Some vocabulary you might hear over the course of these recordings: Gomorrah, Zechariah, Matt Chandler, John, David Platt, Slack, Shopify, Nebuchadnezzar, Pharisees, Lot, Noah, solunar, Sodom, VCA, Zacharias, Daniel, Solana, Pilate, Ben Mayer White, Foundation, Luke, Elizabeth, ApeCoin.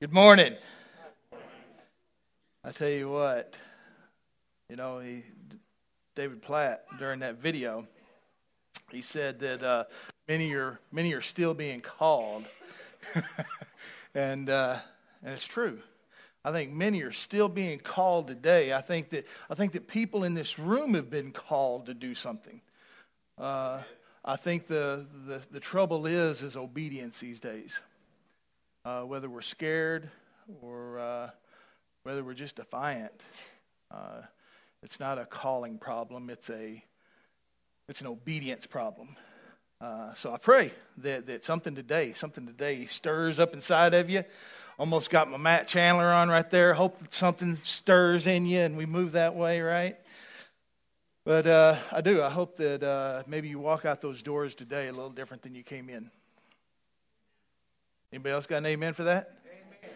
Good morning. I tell you what, David Platt, during that video, he said that many are still being called, and it's true. I think many are still being called today. I think that people in this room have been called to do something. I think the trouble is obedience these days. Whether we're scared or whether we're just defiant, it's not a calling problem. It's an obedience problem. So I pray that something today stirs up inside of you. Almost got my Matt Chandler on right there. Hope that something stirs in you and we move that way, right? But I do. I hope that maybe you walk out those doors today a little different than you came in. Anybody else got an amen for that? Amen.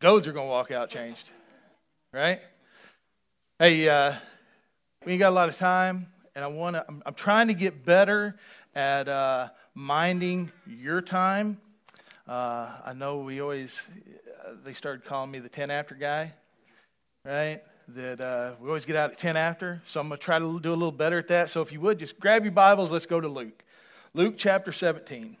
Goads are going to walk out changed, right? Hey, we ain't got a lot of time, and I'm trying to get better at minding your time. I know they started calling me the 10 after guy, right? That we always get out at 10 after, so I'm going to try to do a little better at that. So if you would, just grab your Bibles. Let's go to Luke. Luke chapter 17.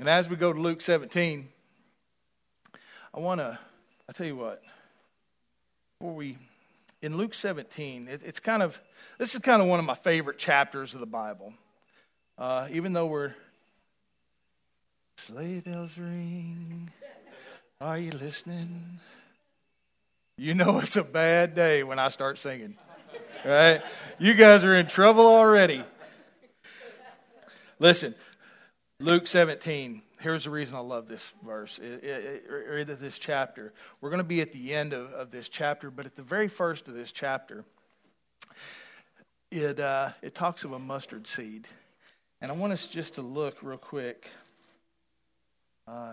And as we go to Luke 17, I tell you what, in Luke 17, this is kind of one of my favorite chapters of the Bible. Even though sleigh bells ring, are you listening? You know it's a bad day when I start singing, right? You guys are in trouble already. Listen. Luke 17, here's the reason I love this verse, or this chapter. We're going to be at the end of this chapter, but at the very first of this chapter, it talks of a mustard seed. And I want us just to look real quick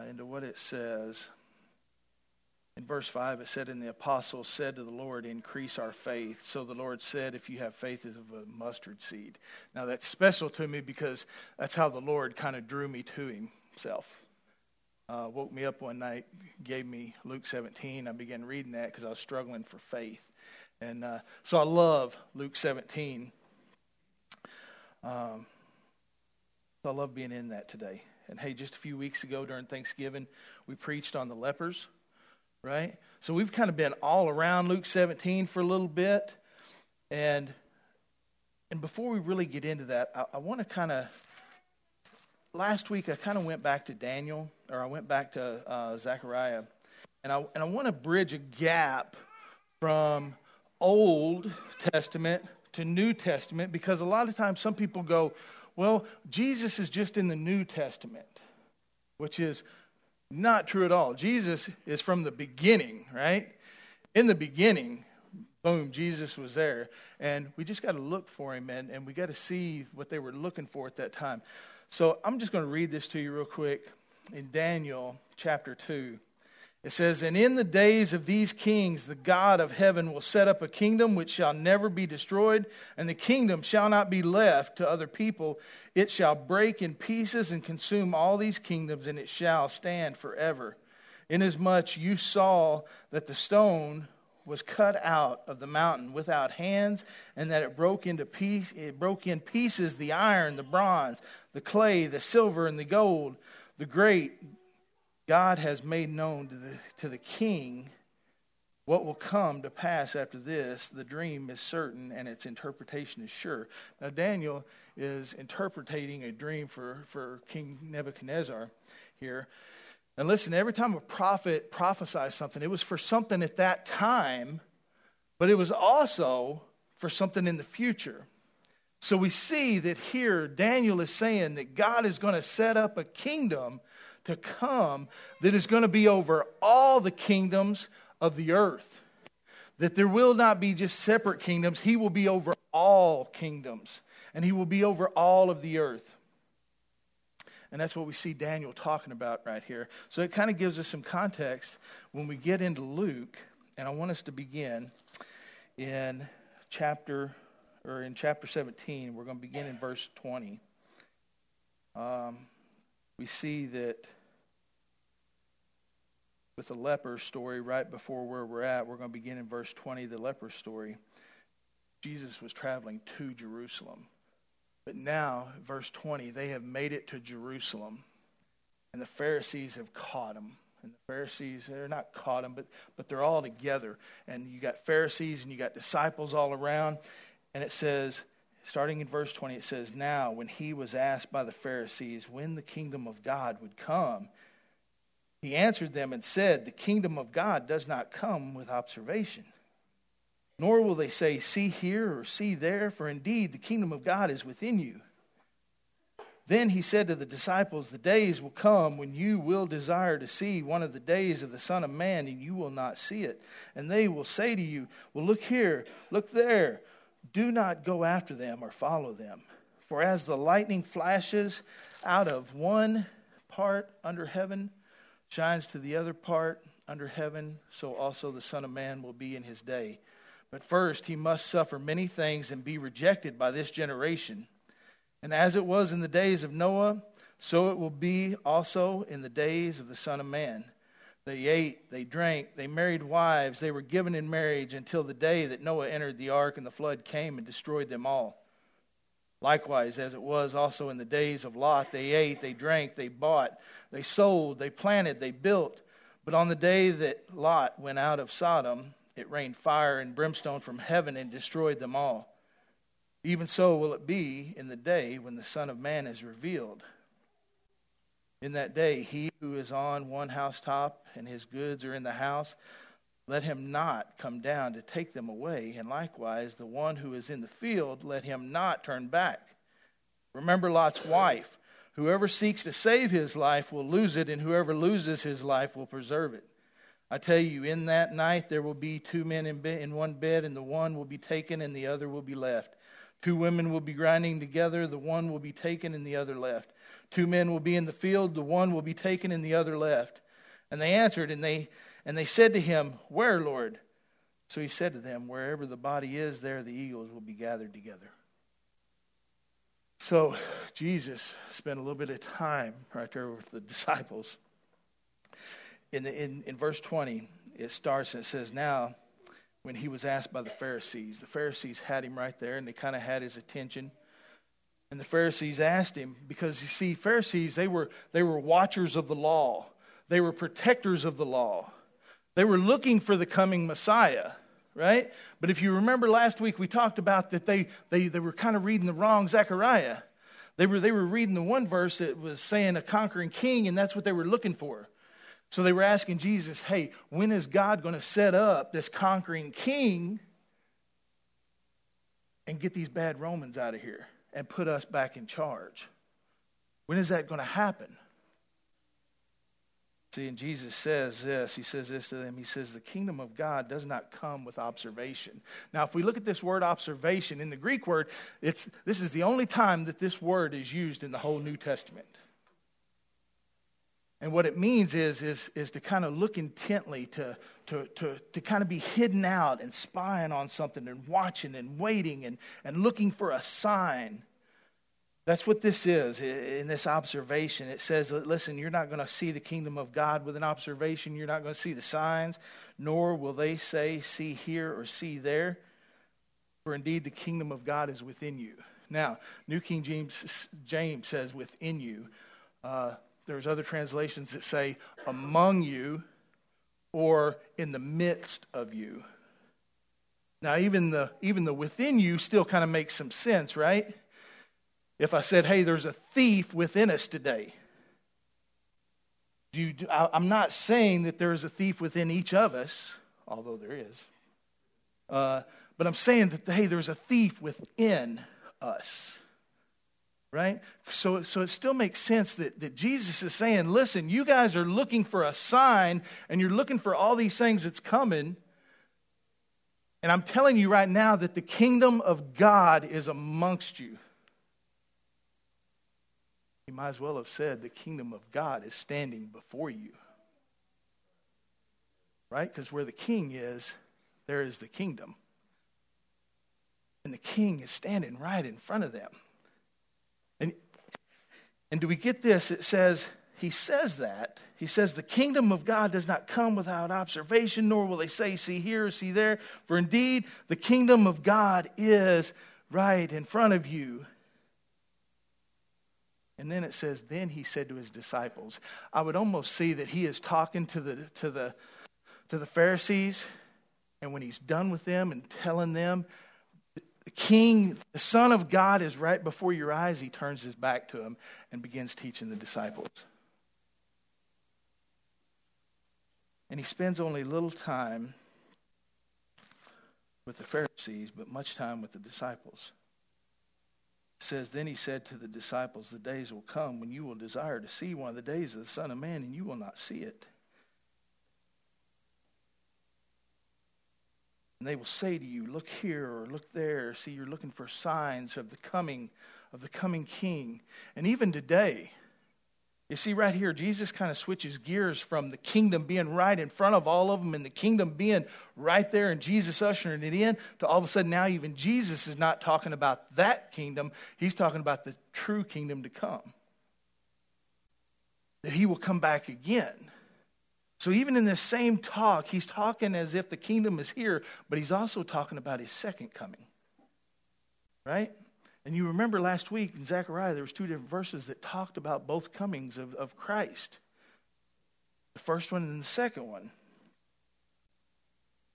into what it says. In verse 5, it said, "And the apostles said to the Lord, 'Increase our faith.' So the Lord said, 'If you have faith as of a mustard seed.'" Now that's special to me because that's how the Lord kind of drew me to himself. Woke me up one night, gave me Luke 17. I began reading that because I was struggling for faith. And so I love Luke 17. So I love being in that today. And hey, just a few weeks ago during Thanksgiving, we preached on the lepers. Right? So we've kind of been all around Luke 17 for a little bit. And before we really get into that, I want to kind of, last week I kind of went back to Daniel, or I went back to Zechariah. And I want to bridge a gap from Old Testament to New Testament, because a lot of times some people go, well, Jesus is just in the New Testament, which is not true at all. Jesus is from the beginning, right? In the beginning, boom, Jesus was there. And we just got to look for him, and we got to see what they were looking for at that time. So I'm just going to read this to you real quick. In Daniel chapter 2, it says, "And in the days of these kings, the God of heaven will set up a kingdom which shall never be destroyed, and the kingdom shall not be left to other people. It shall break in pieces and consume all these kingdoms, and it shall stand forever. Inasmuch you saw that the stone was cut out of the mountain without hands, and that it broke in pieces the iron, the bronze, the clay, the silver, and the gold, the great God has made known to the king what will come to pass after this. The dream is certain and its interpretation is sure." Now Daniel is interpreting a dream for King Nebuchadnezzar here. And listen, every time a prophet prophesied something, it was for something at that time, but it was also for something in the future. So we see that here Daniel is saying that God is going to set up a kingdom to come that is going to be over all the kingdoms of the earth. That there will not be just separate kingdoms. He will be over all kingdoms. And he will be over all of the earth. And that's what we see Daniel talking about right here. So it kind of gives us some context when we get into Luke. And I want us to begin in chapter or in chapter 17. We're going to begin in verse 20. We see that with the leper story right before where we're at, we're going to begin in verse 20, the leper story. Jesus was traveling to Jerusalem. But now, verse 20, they have made it to Jerusalem, and the Pharisees have caught them. And the Pharisees, they're not caught them, but they're all together. And you got Pharisees and you got disciples all around. And it says, starting in verse 20, it says, "Now when he was asked by the Pharisees when the kingdom of God would come, he answered them and said, 'The kingdom of God does not come with observation. Nor will they say, see here or see there, for indeed the kingdom of God is within you.' Then he said to the disciples, 'The days will come when you will desire to see one of the days of the Son of Man, and you will not see it. And they will say to you, well, look here, look there. Do not go after them or follow them. For as the lightning flashes out of one part under heaven, shines to the other part under heaven, so also the Son of Man will be in his day. But first he must suffer many things and be rejected by this generation. And as it was in the days of Noah, so it will be also in the days of the Son of Man. They ate, they drank, they married wives, they were given in marriage until the day that Noah entered the ark and the flood came and destroyed them all. Likewise, as it was also in the days of Lot, they ate, they drank, they bought, they sold, they planted, they built. But on the day that Lot went out of Sodom, it rained fire and brimstone from heaven and destroyed them all. Even so will it be in the day when the Son of Man is revealed. In that day, he who is on one housetop and his goods are in the house, let him not come down to take them away. And likewise, the one who is in the field, let him not turn back. Remember Lot's wife. Whoever seeks to save his life will lose it, and whoever loses his life will preserve it. I tell you, in that night there will be two men in one bed, and the one will be taken and the other will be left. Two women will be grinding together, the one will be taken and the other left. Two men will be in the field, the one will be taken and the other left. And they answered, and they said to him, 'Where, Lord?' So he said to them, 'Wherever the body is, there the eagles will be gathered together.'" So Jesus spent a little bit of time right there with the disciples. In verse 20, it starts and it says, "Now, when he was asked by the Pharisees had him right there, and they kind of had his attention. And the Pharisees asked him, because you see, Pharisees, they were watchers of the law. They were protectors of the law. They were looking for the coming Messiah, right? But if you remember last week, we talked about that they were kind of reading the wrong Zechariah. They were reading the one verse that was saying a conquering king, and that's what they were looking for. So they were asking Jesus, "Hey, when is God going to set up this conquering king and get these bad Romans out of here and put us back in charge? When is that going to happen?" See, and Jesus says this. He says this to them. He says, "The kingdom of God does not come with observation." Now, if we look at this word observation, in the Greek word, this is the only time that this word is used in the whole New Testament. And what it means is to kind of look intently, to kind of be hidden out and spying on something and watching and waiting and looking for a sign. That's what this is in this observation. It says, listen, you're not going to see the kingdom of God with an observation. You're not going to see the signs, nor will they say, see here or see there. For indeed, the kingdom of God is within you. Now, New King James says within you. There's other translations that say among you or in the midst of you. Now, even the within you still kind of makes some sense, right? If I said, hey, there's a thief within us today. I'm not saying that there is a thief within each of us, although there is. But I'm saying that, hey, there's a thief within us. Right? So it still makes sense that Jesus is saying, listen, you guys are looking for a sign and you're looking for all these things that's coming. And I'm telling you right now that the kingdom of God is amongst you. He might as well have said the kingdom of God is standing before you. Right? Because where the king is, there is the kingdom. And the king is standing right in front of them. And do we get this? It says, he says, the kingdom of God does not come without observation, nor will they say, see here, see there. For indeed, the kingdom of God is right in front of you. And then it says, then he said to his disciples. I would almost see that he is talking to the Pharisees. And when he's done with them and telling them, the king, the Son of God is right before your eyes, he turns his back to them and begins teaching the disciples. And he spends only little time with the Pharisees, but much time with the disciples. It says, then he said to the disciples, the days will come when you will desire to see one of the days of the Son of Man, and you will not see it. And they will say to you, look here or look there. See, you're looking for signs of the coming king. And even today, you see right here, Jesus kind of switches gears from the kingdom being right in front of all of them and the kingdom being right there and Jesus ushering it in to all of a sudden now even Jesus is not talking about that kingdom. He's talking about the true kingdom to come. That he will come back again. So even in this same talk, he's talking as if the kingdom is here, but he's also talking about his second coming, right? And you remember last week in Zechariah, there was two different verses that talked about both comings of Christ, the first one and the second one.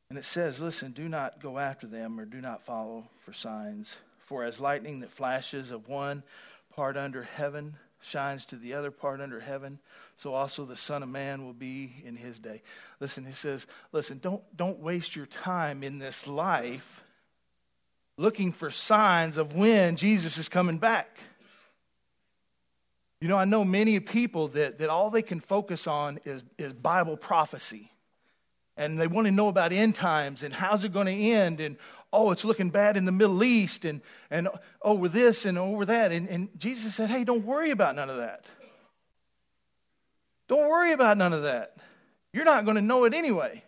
And it says, listen, do not go after them or do not follow for signs, for as lightning that flashes of one part under heaven shines to the other part under heaven, so also the Son of Man will be in his day. Listen, he says, listen, don't waste your time in this life looking for signs of when Jesus is coming back. You know, I know many people that all they can focus on is Bible prophecy. And they want to know about end times and how's it going to end and, oh, it's looking bad in the Middle East and over this and over that. And Jesus said, hey, don't worry about none of that. Don't worry about none of that. You're not going to know it anyway.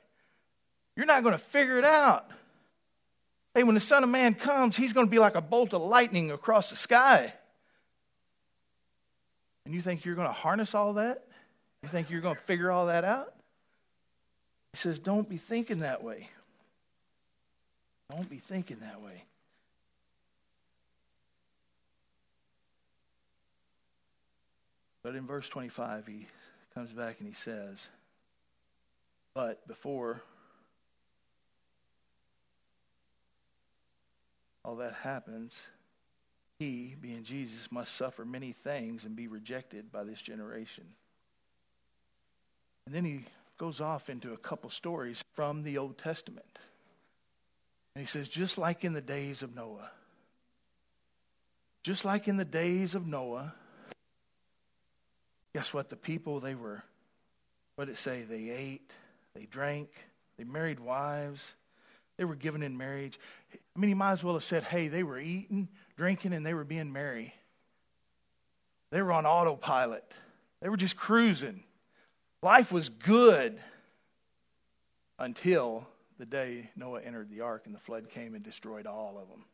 You're not going to figure it out. Hey, when the Son of Man comes, he's going to be like a bolt of lightning across the sky. And you think you're going to harness all that? You think you're going to figure all that out? He says, don't be thinking that way. Don't be thinking that way. But in verse 25, he comes back and he says, but before all that happens, he, being Jesus, must suffer many things and be rejected by this generation. And then he goes off into a couple stories from the Old Testament. And he says, just like in the days of Noah, guess what? The people, they were, what did it say? They ate, they drank, they married wives, they were given in marriage. I mean, he might as well have said, hey, they were eating, drinking, and they were being merry. They were on autopilot. They were just cruising. Life was good until the day Noah entered the ark and the flood came and destroyed all of them.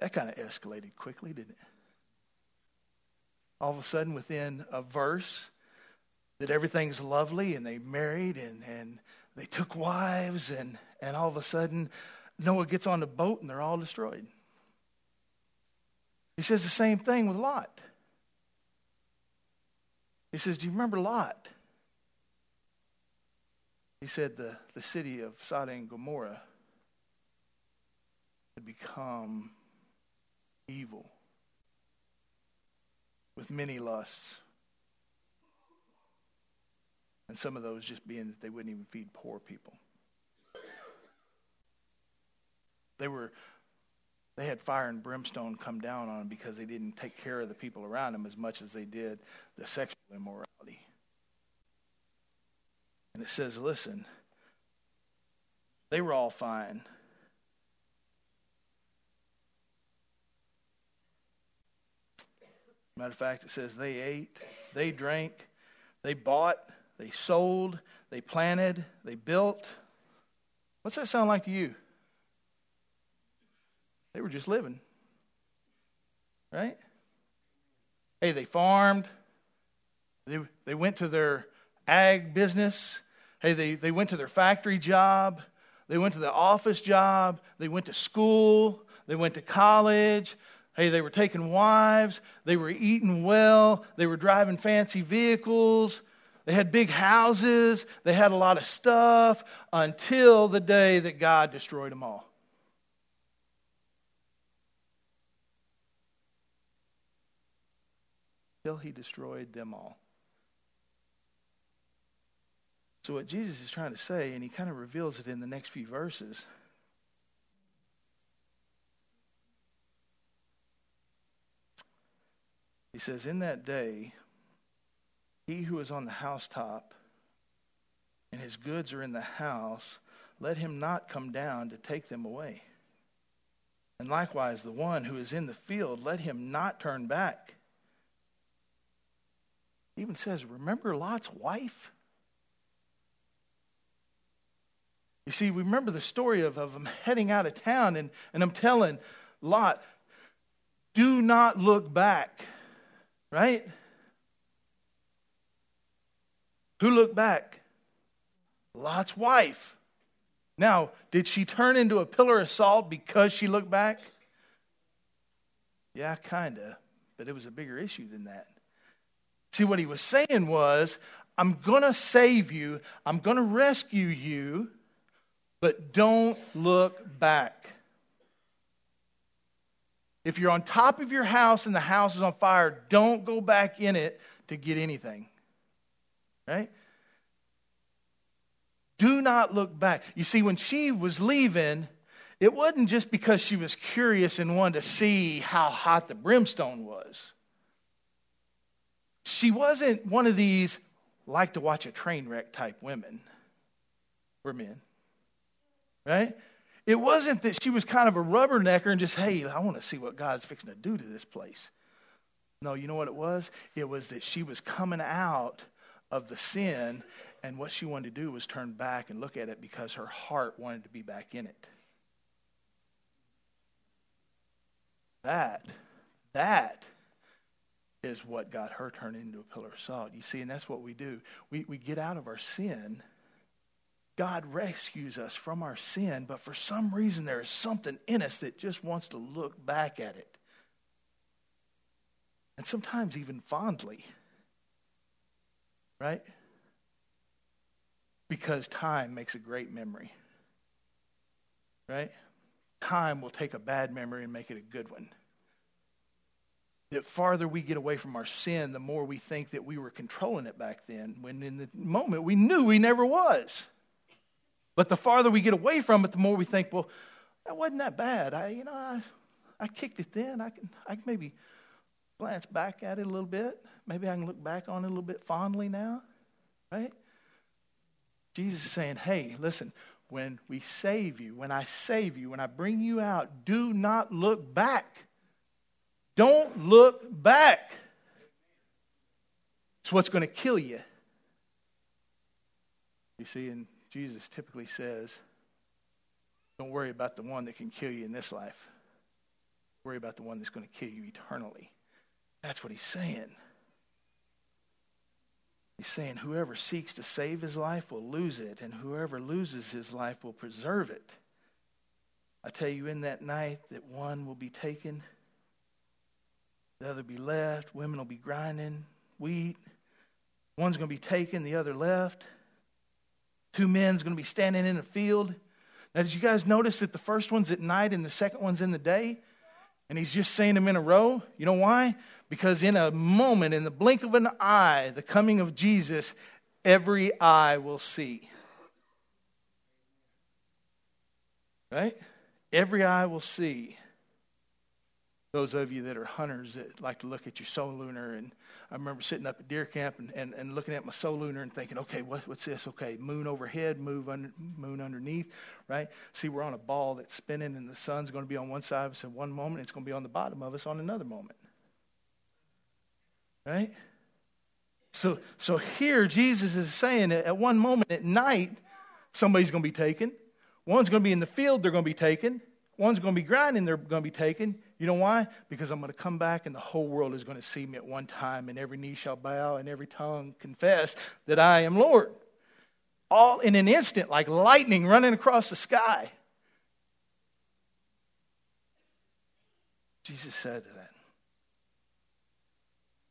That kind of escalated quickly, didn't it? All of a sudden, within a verse, that everything's lovely and they married and they took wives and all of a sudden Noah gets on the boat and they're all destroyed. He says the same thing with Lot. He says, do you remember Lot? He said the city of Sodom and Gomorrah had become evil with many lusts. And some of those just being that they wouldn't even feed poor people. They had fire and brimstone come down on them because they didn't take care of the people around them as much as they did the sexual immorality. And it says, listen, they were all fine. Matter of fact, it says they ate, they drank, they bought, they sold, they planted, they built. What's that sound like to you? They were just living, right? Hey, they farmed. They went to their ag business. Hey, they went to their factory job. They went to the office job. They went to school. They went to college. Hey, they were taking wives. They were eating well. They were driving fancy vehicles. They had big houses. They had a lot of stuff until the day that God destroyed them all. Until he destroyed them all. So what Jesus is trying to say, and he kind of reveals it in the next few verses, he says, in that day, he who is on the housetop and his goods are in the house, let him not come down to take them away. And likewise, the one who is in the field, let him not turn back. He even says, remember Lot's wife? You see, we remember the story of them heading out of town, and I'm telling Lot, do not look back, right? Who looked back? Lot's wife. Now, did she turn into a pillar of salt because she looked back? Yeah, kind of, but it was a bigger issue than that. See, what he was saying was, I'm going to save you, I'm going to rescue you, but don't look back. If you're on top of your house and the house is on fire, don't go back in it to get anything. Right? Do not look back. You see, when she was leaving, it wasn't just because she was curious and wanted to see how hot the brimstone was. She wasn't one of these like to watch a train wreck type women or men. Right? It wasn't that she was kind of a rubbernecker and just, hey, I want to see what God's fixing to do to this place. No, you know what it was? It was that she was coming out of the sin, and what she wanted to do was turn back and look at it because her heart wanted to be back in it. That is what got her turned into a pillar of salt. You see, and that's what we do. We get out of our sin. God rescues us from our sin, but for some reason there is something in us that just wants to look back at it. And sometimes even fondly. Right? Because time makes a great memory. Right? Time will take a bad memory and make it a good one. The farther we get away from our sin, the more we think that we were controlling it back then, when in the moment we knew we never was. But the farther we get away from it, the more we think, well, that wasn't that bad. I kicked it then. I can maybe glance back at it a little bit. Maybe I can look back on it a little bit fondly now, right? Jesus is saying, hey, listen, when we save you, when I save you, when I bring you out, do not look back. Don't look back. It's what's going to kill you. You see, and Jesus typically says, don't worry about the one that can kill you in this life. Worry about the one that's going to kill you eternally. That's what he's saying. He's saying whoever seeks to save his life will lose it, and whoever loses his life will preserve it. I tell you, in that night that one will be taken, the other be left. Women will be grinding wheat. One's going to be taken, the other left. Two men's going to be standing in a field. Now, did you guys notice that the first one's at night and the second one's in the day? And he's just saying them in a row. You know why? Because in a moment, in the blink of an eye, the coming of Jesus, every eye will see. Right? Every eye will see. Those of you that are hunters that like to look at your solunar, and I remember sitting up at deer camp and looking at my solunar and thinking, okay, what's this? Okay, moon overhead, moon underneath, right? See, we're on a ball that's spinning, and the sun's going to be on one side of us in one moment. It's going to be on the bottom of us on another moment, right? So here Jesus is saying that at one moment at night, somebody's going to be taken. One's going to be in the field, they're going to be taken. One's going to be grinding, they're going to be taken. You know why? Because I'm going to come back and the whole world is going to see me at one time, and every knee shall bow and every tongue confess that I am Lord. All in an instant, like lightning running across the sky. Jesus said that.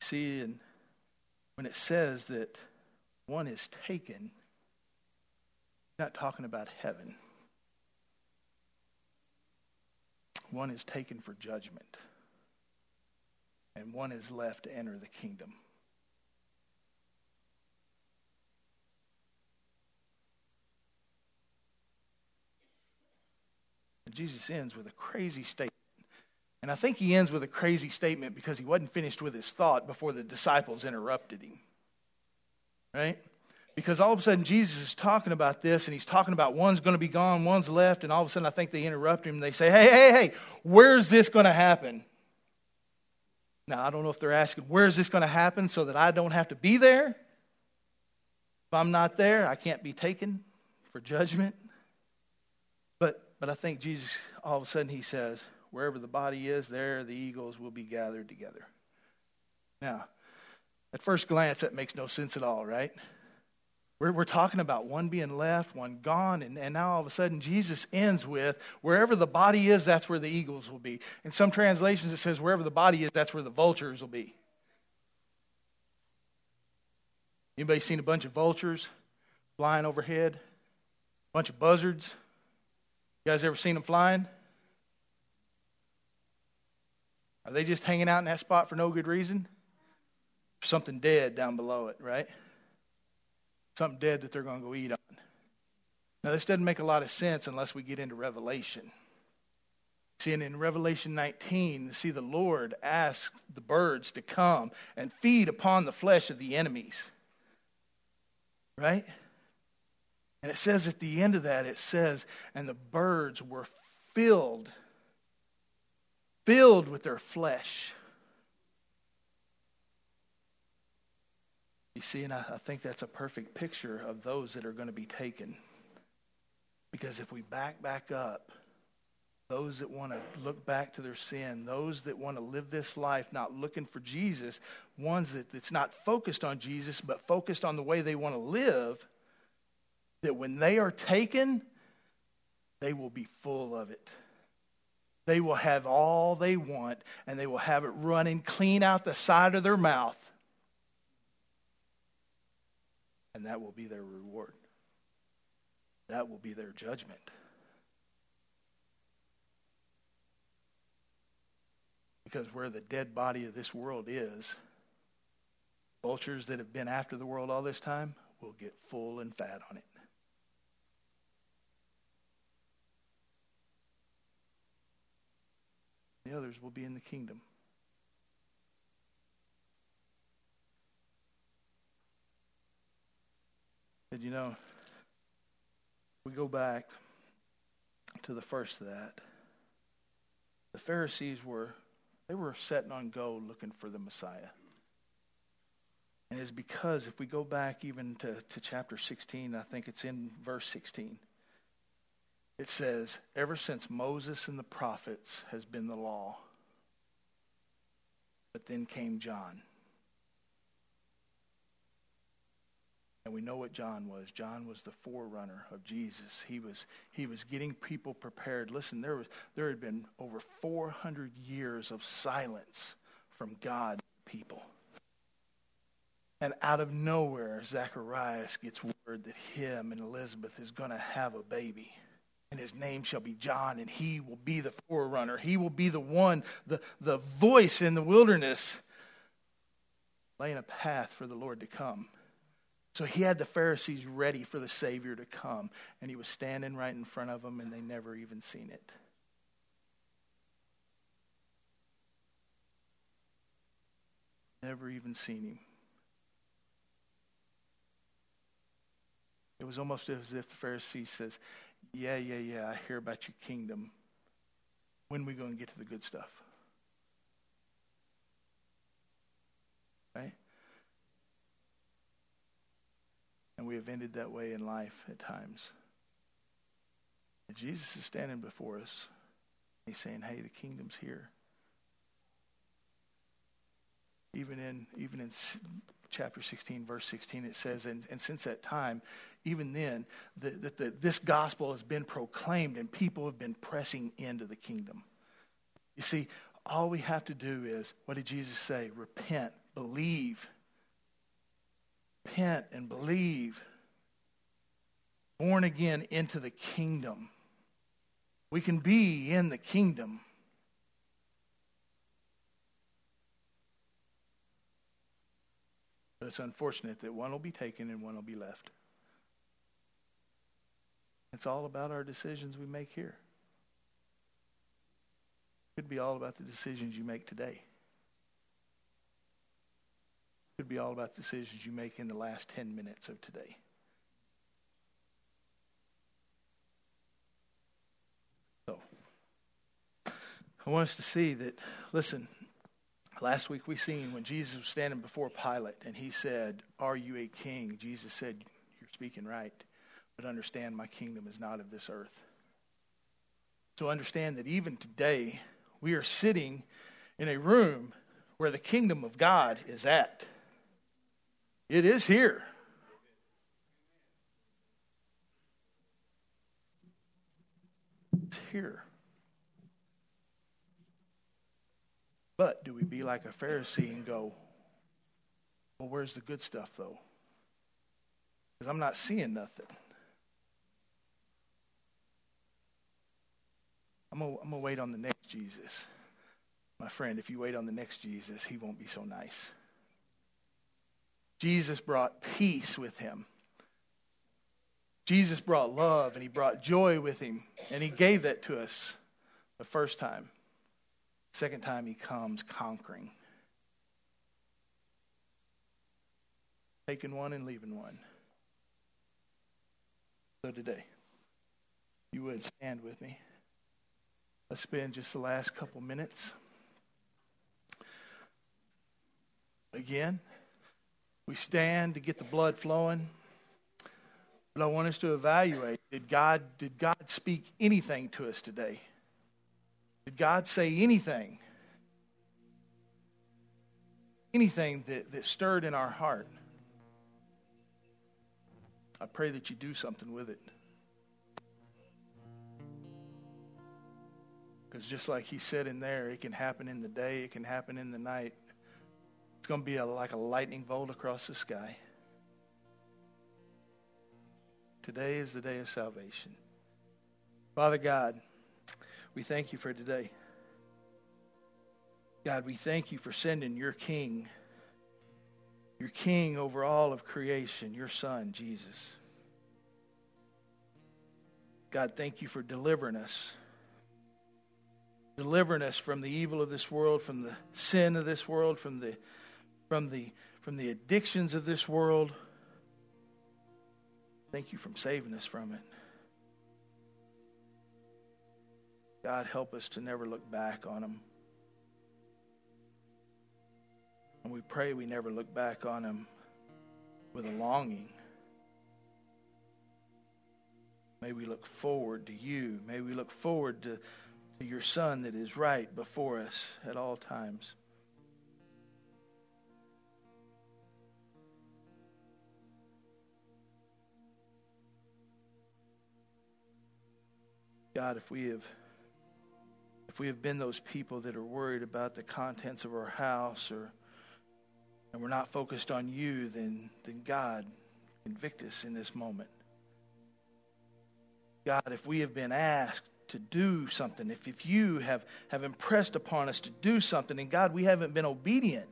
See, and when it says that one is taken, not talking about heaven. One is taken for judgment, and one is left to enter the kingdom. And Jesus ends with a crazy statement. And I think he ends with a crazy statement because he wasn't finished with his thought before the disciples interrupted him. Right? Because all of a sudden Jesus is talking about this, and he's talking about one's going to be gone, one's left, and all of a sudden I think they interrupt him. And they say, hey, where's this going to happen? Now, I don't know if they're asking, where's this going to happen so that I don't have to be there? If I'm not there, I can't be taken for judgment. But I think Jesus, all of a sudden he says, wherever the body is, there the eagles will be gathered together. Now, at first glance, that makes no sense at all, right? We're talking about one being left, one gone, and now all of a sudden Jesus ends with, wherever the body is, that's where the eagles will be. In some translations, it says, wherever the body is, that's where the vultures will be. Anybody seen a bunch of vultures flying overhead? A bunch of buzzards? You guys ever seen them flying? Are they just hanging out in that spot for no good reason? There's something dead down below it, right? Something dead that they're going to go eat on. Now, this doesn't make a lot of sense unless we get into Revelation. See, and in Revelation 19, see, the Lord asks the birds to come and feed upon the flesh of the enemies. Right? And it says at the end of that, it says, and the birds were filled with their flesh. You see, and I think that's a perfect picture of those that are going to be taken. Because if we back up, those that want to look back to their sin, those that want to live this life not looking for Jesus, ones that's not focused on Jesus but focused on the way they want to live, that when they are taken, they will be full of it. They will have all they want, and they will have it running clean out the side of their mouth. And that will be their reward. That will be their judgment. Because where the dead body of this world is, vultures that have been after the world all this time will get full and fat on it. The others will be in the kingdom. But you know, we go back to the first of that. The Pharisees were setting on go looking for the Messiah. And it's because if we go back even to chapter 16, I think it's in verse 16. It says, ever since Moses and the prophets has been the law, but then came John. And we know what John was. John was the forerunner of Jesus. He was getting people prepared. Listen, there had been over 400 years of silence from God people. And out of nowhere, Zacharias gets word that him and Elizabeth is going to have a baby. And his name shall be John, and he will be the forerunner. He will be the one, the voice in the wilderness, laying a path for the Lord to come. So he had the Pharisees ready for the Savior to come, and he was standing right in front of them, and they never even seen it. Never even seen him. It was almost as if the Pharisee says, yeah, I hear about your kingdom. When are we going to get to the good stuff? Right? And we have ended that way in life at times. Jesus is standing before us. He's saying, hey, the kingdom's here. Even in chapter 16, verse 16, it says, and since that time, even then, this gospel has been proclaimed and people have been pressing into the kingdom. You see, all we have to do is, what did Jesus say? Repent, believe. Repent and believe. Born again into the kingdom. We can be in the kingdom. But it's unfortunate that one will be taken and one will be left. It's all about our decisions we make here. It could be all about the decisions you make today. It could be all about decisions you make in the last 10 minutes of today. So, I want us to see that, listen, last week we seen when Jesus was standing before Pilate and he said, are you a king? Jesus said, you're speaking right, but understand my kingdom is not of this earth. So understand that even today we are sitting in a room where the kingdom of God is at. It is here. It's here. But do we be like a Pharisee and go, well, where's the good stuff, though? Because I'm not seeing nothing. I'm gonna wait on the next Jesus. My friend, if you wait on the next Jesus, he won't be so nice. Jesus brought peace with him. Jesus brought love, and he brought joy with him. And he gave that to us the first time. Second time he comes conquering. Taking one and leaving one. So today, you would stand with me. Let's spend just the last couple minutes. Again, we stand to get the blood flowing. But I want us to evaluate, did God speak anything to us today? Did God say anything? Anything that stirred in our heart? I pray that you do something with it. Because just like he said in there, it can happen in the day, it can happen in the night. It's going to be like a lightning bolt across the sky. Today is the day of salvation. Father God, we thank you for today. God, we thank you for sending your King over all of creation, your Son, Jesus. God, thank you for delivering us from the evil of this world, from the sin of this world, from the addictions of this world. Thank you for saving us from it. God, help us to never look back on them. And we pray we never look back on them with a longing. May we look forward to you. May we look forward to your Son that is right before us at all times. God, if we have been those people that are worried about the contents of our house and we're not focused on you, then God, convict us in this moment. God, if we have been asked to do something, if you have impressed upon us to do something, and God, we haven't been obedient,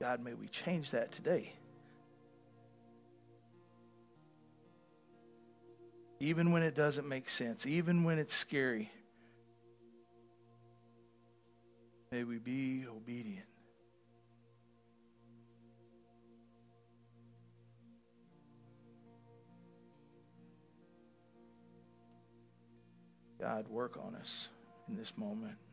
God, may we change that today. Even when it doesn't make sense, even when it's scary, may we be obedient. God, work on us in this moment.